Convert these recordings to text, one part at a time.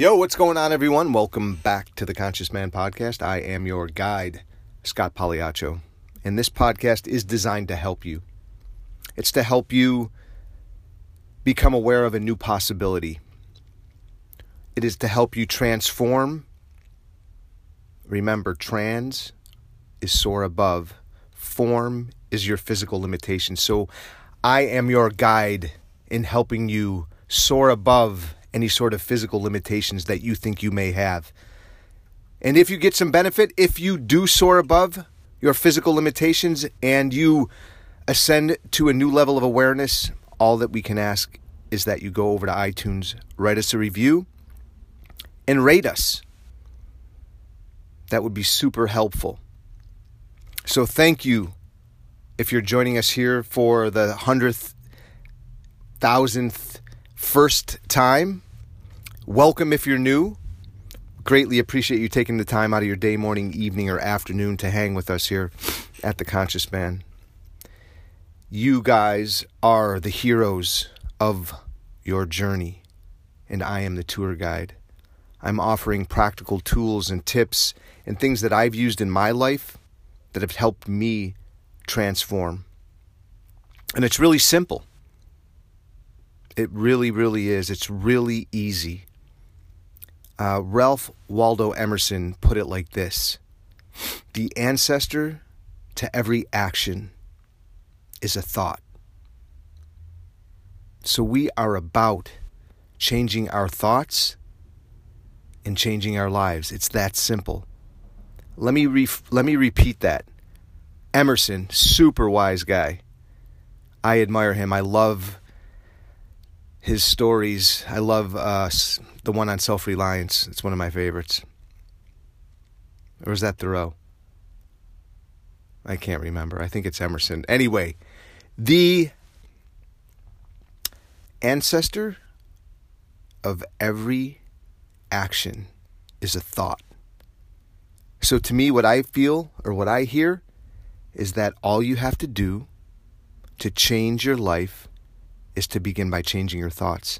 Yo, what's going on, everyone? Welcome back to the Conscious Man Podcast. I am your guide, Scott Pagliaccio, and this podcast is designed to help you. It's to help you become aware of a new possibility. It is to help you transform. Remember, trans is soar above. Form is your physical limitation. So I am your guide in helping you soar above any sort of physical limitations that you think you may have. And if you get some benefit, if you do soar above your physical limitations and you ascend to a new level of awareness, all that we can ask is that you go over to iTunes, write us a review, and rate us. That would be super helpful. So thank you if you're joining us here for the 100th, 1000th, first time. Welcome if you're new. Greatly appreciate you taking the time out of your day, morning, evening, or afternoon to hang with us here at The Conscious Man. You guys are the heroes of your journey, and I am the tour guide. I'm offering practical tools and tips and things that I've used in my life that have helped me transform. And it's really simple. It really, really is. It's really easy. Ralph Waldo Emerson put it like this: the ancestor to every action is a thought. So we are about changing our thoughts and changing our lives. It's that simple. Let me repeat that. Emerson, super wise guy. I admire him. I love his stories. I love the one on self-reliance. It's one of my favorites. Or is that Thoreau? I can't remember. I think it's Emerson. Anyway, the ancestor of every action is a thought. So to me, what I feel or what I hear is that all you have to do to change your life is to begin by changing your thoughts.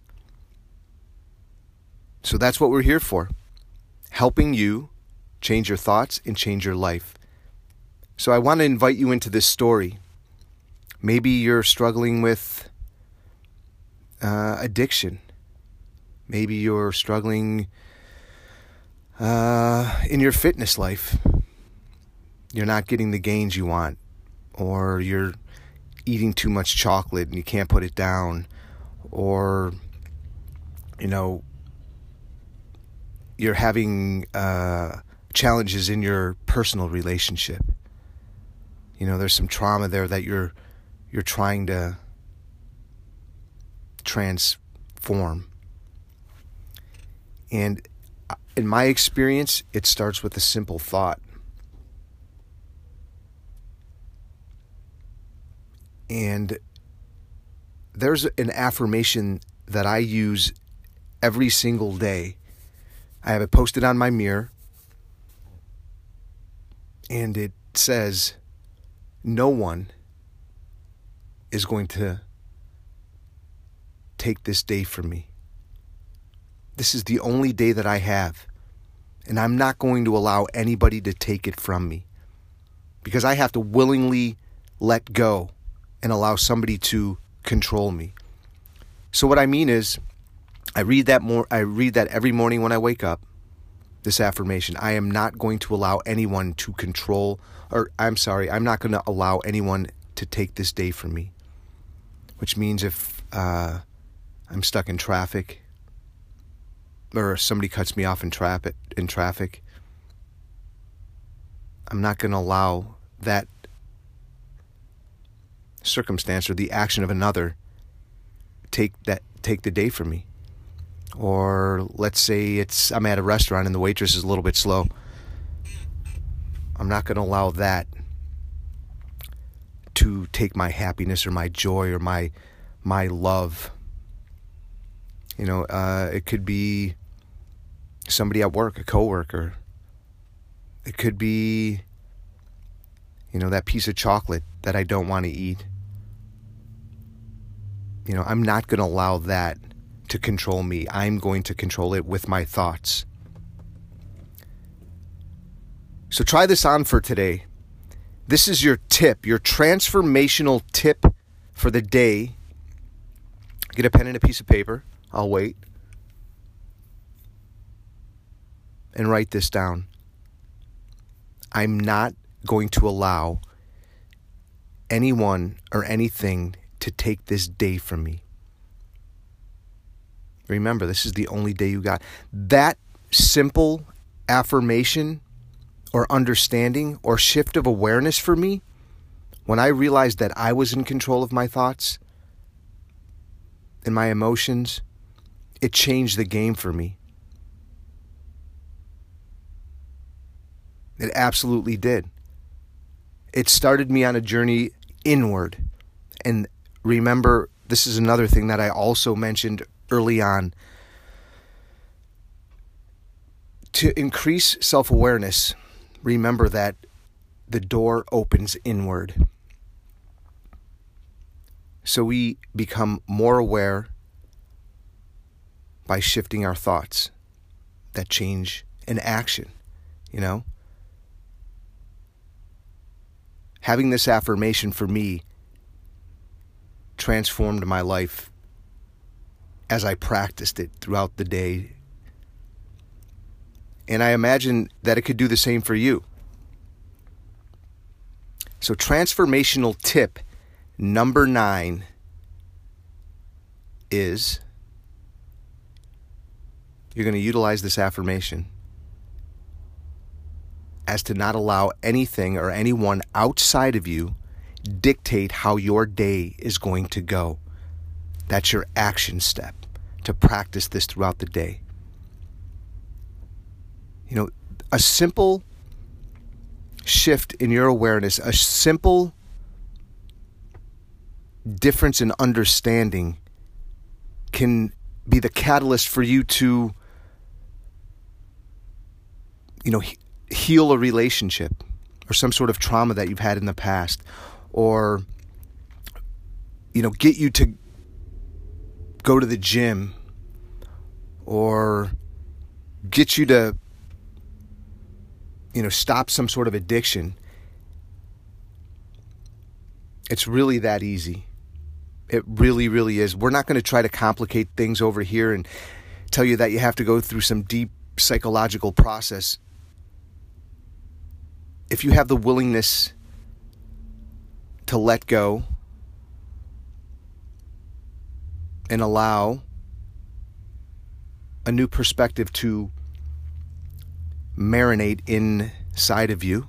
So that's what we're here for, helping you change your thoughts and change your life. So I want to invite you into this story. Maybe you're struggling with addiction. Maybe you're struggling in your fitness life. You're not getting the gains you want, or you're eating too much chocolate and you can't put it down, or you're having challenges in your personal relationship. There's some trauma there that you're trying to transform. And in my experience, it starts with a simple thought. And there's an affirmation that I use every single day. I have it posted on my mirror. And it says, no one is going to take this day from me. This is the only day that I have. And I'm not going to allow anybody to take it from me. Because I have to willingly let go and allow somebody to control me. So what I mean is, I read that every morning when I wake up, this affirmation. I am not going to allow anyone to control, or I'm not going to allow anyone to take this day from me. Which means if I'm stuck in traffic, or somebody cuts me off in traffic, I'm not going to allow that circumstance or the action of another take the day from me. Or let's say I'm at a restaurant and the waitress is a little bit slow. I'm not going to allow that to take my happiness or my joy or my love. It could be somebody at work, a coworker. It could be that piece of chocolate that I don't want to eat. I'm not going to allow that to control me. I'm going to control it with my thoughts. So try this on for today. This is your tip, your transformational tip for the day. Get a pen and a piece of paper. I'll wait. And write this down. I'm not going to allow anyone or anything to take this day from me. Remember, this is the only day you got. That simple affirmation or understanding or shift of awareness for me, when I realized that I was in control of my thoughts and my emotions, it changed the game for me. It absolutely did. It started me on a journey inward. And remember, this is another thing that I also mentioned early on. To increase self-awareness, remember that the door opens inward. So we become more aware by shifting our thoughts that change in action, you know? Having this affirmation for me transformed my life as I practiced it throughout the day. And I imagine that it could do the same for you. So transformational tip number 9 is you're going to utilize this affirmation as to not allow anything or anyone outside of you dictate how your day is going to go. That's your action step, to practice this throughout the day. You know, a simple shift in your awareness, a simple difference in understanding can be the catalyst for you to, you know, heal a relationship or some sort of trauma that you've had in the past, or, you know, get you to go to the gym or get you to, you know, stop some sort of addiction. It's really that easy. It really, really is. We're not going to try to complicate things over here and tell you that you have to go through some deep psychological process. If you have the willingness to let go and allow a new perspective to marinate inside of you.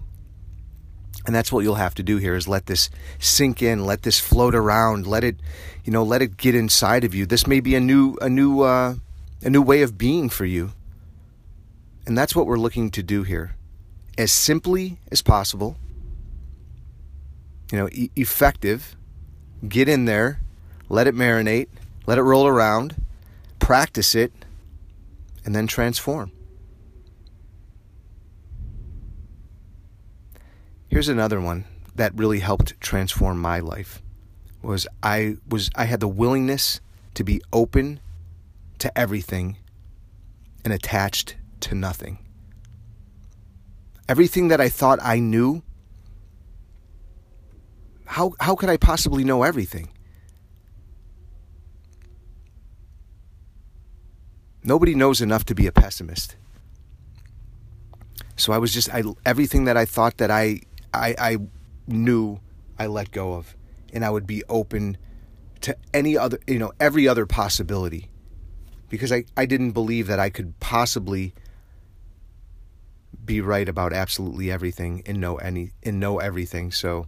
And that's what you'll have to do here, is let this sink in, let this float around, let it, you know, let it get inside of you. This may be a new way of being for you. And that's what we're looking to do here, as simply as possible, you know, effective. Get in there, let it marinate, let it roll around, practice it, and then transform. Here's another one that really helped transform my life. I had the willingness to be open to everything and attached to nothing. Everything that I thought I knew, how could I possibly know everything? Nobody knows enough to be a pessimist. So I was just, everything that I thought that I knew, I let go of, and I would be open to any other, you know, every other possibility, because I didn't believe that I could possibly be right about absolutely everything and know everything. So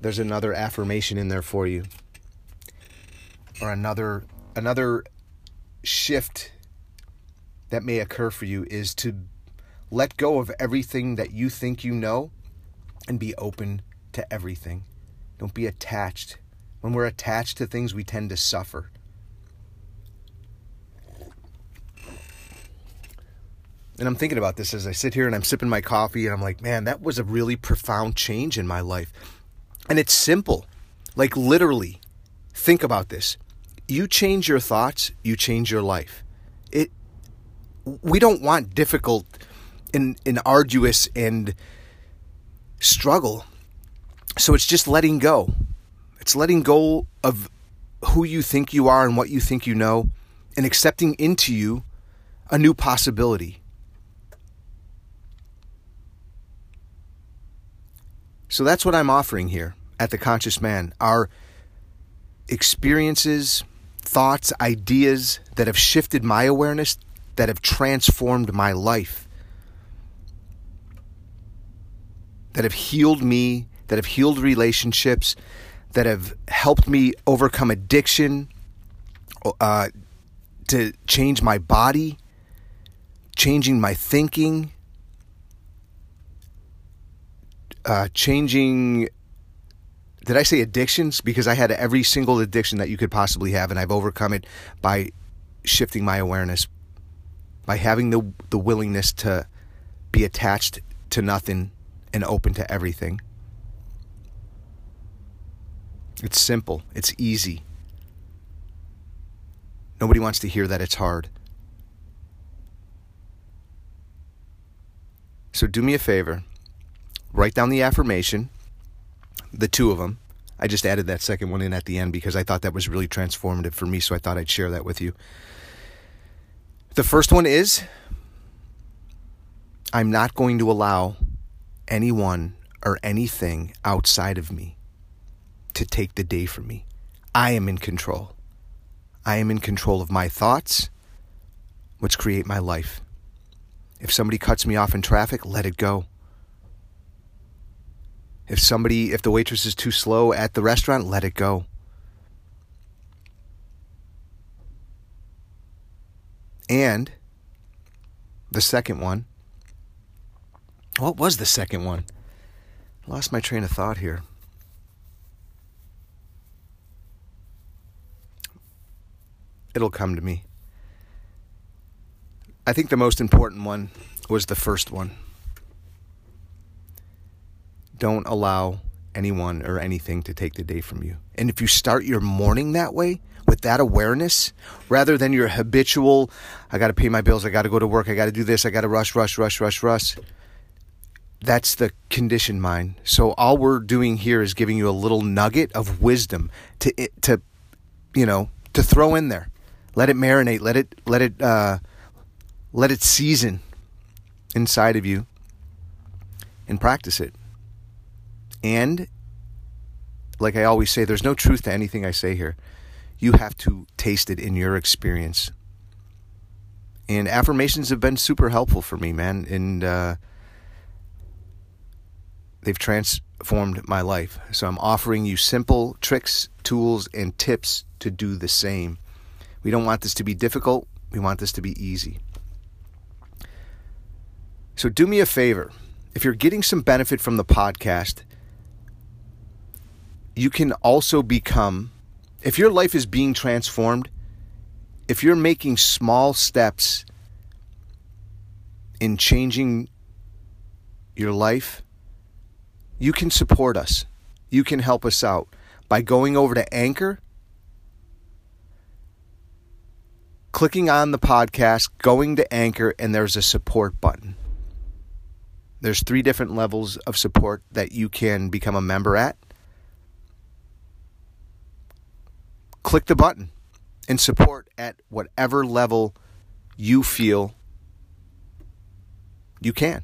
there's another affirmation in there for you, or another shift that may occur for you, is to let go of everything that you think you know and be open to everything. Don't be attached. When we're attached to things, we tend to suffer. And I'm thinking about this as I sit here and I'm sipping my coffee, and I'm like, man, that was a really profound change in my life. And it's simple. Like, literally, think about this. You change your thoughts, you change your life. We don't want difficult and arduous and struggle. So it's just letting go. It's letting go of who you think you are and what you think you know, and accepting into you a new possibility. So that's what I'm offering here at The Conscious Man. Our experiences, thoughts, ideas that have shifted my awareness, that have transformed my life, that have healed me, that have healed relationships, that have helped me overcome addiction, to change my body, changing my thinking, changing... Did I say addictions? Because I had every single addiction that you could possibly have, and I've overcome it by shifting my awareness, by having the willingness to be attached to nothing and open to everything. It's simple. It's easy. Nobody wants to hear that it's hard. So do me a favor. Write down the affirmation, the two of them. I just added that second one in at the end because I thought that was really transformative for me, so I thought I'd share that with you. The first one is, I'm not going to allow anyone or anything outside of me to take the day from me. I am in control. I am in control of my thoughts, which create my life. If somebody cuts me off in traffic, let it go. If the waitress is too slow at the restaurant, let it go. And the second one. What was the second one? I lost my train of thought here. It'll come to me. I think the most important one was the first one. Don't allow anyone or anything to take the day from you. And if you start your morning that way, with that awareness, rather than your habitual, I got to pay my bills, I got to go to work, I got to do this, I got to rush. That's the conditioned mind. So all we're doing here is giving you a little nugget of wisdom to throw in there. Let it marinate, let it season inside of you, and practice it. And like I always say, there's no truth to anything I say here. You have to taste it in your experience. And affirmations have been super helpful for me, man. And they've transformed my life. So I'm offering you simple tricks, tools, and tips to do the same. We don't want this to be difficult. We want this to be easy. So do me a favor. If you're getting some benefit from the podcast, you can also become, if your life is being transformed, if you're making small steps in changing your life, you can support us. You can help us out by going over to Anchor, clicking on the podcast, going to Anchor, and there's a support button. There's 3 different levels of support that you can become a member at. Click the button and support at whatever level you feel you can.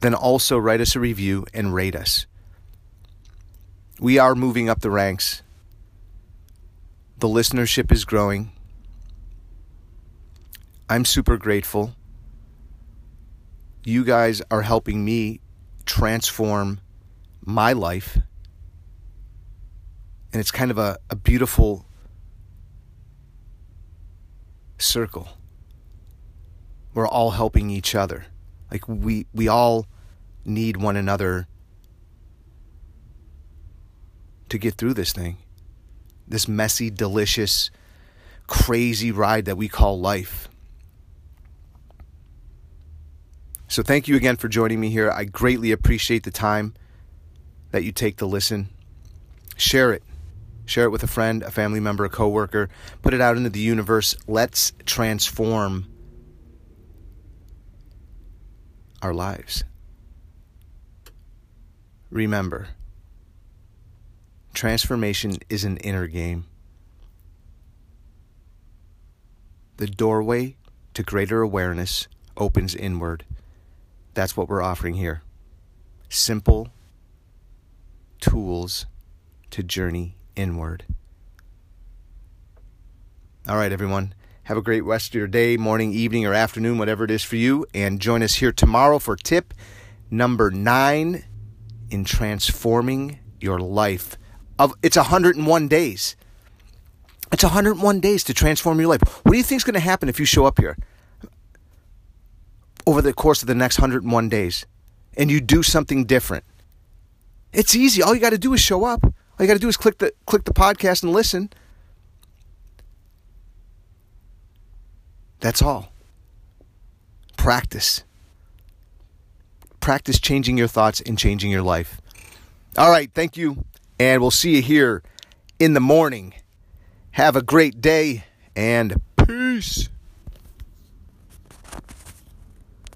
Then also write us a review and rate us. We are moving up the ranks. The listenership is growing. I'm super grateful. You guys are helping me transform my life. And it's kind of a beautiful circle. We're all helping each other. Like we all need one another to get through this thing. This messy, delicious, crazy ride that we call life. So thank you again for joining me here. I greatly appreciate the time that you take to listen. Share it. Share it with a friend, a family member, a coworker. Put it out into the universe. Let's transform our lives. Remember, transformation is an inner game. The doorway to greater awareness opens inward. That's what we're offering here. Simple tools to journey inward. All right, everyone. Have a great rest of your day, morning, evening, or afternoon, whatever it is for you. And join us here tomorrow for tip number 9 in transforming your life. It's 101 days. It's 101 days to transform your life. What do you think is going to happen if you show up here over the course of the next 101 days and you do something different? It's easy. All you got to do is show up. All you got to do is click the podcast and listen. That's all. Practice. Practice changing your thoughts and changing your life. All right. Thank you. And we'll see you here in the morning. Have a great day and peace.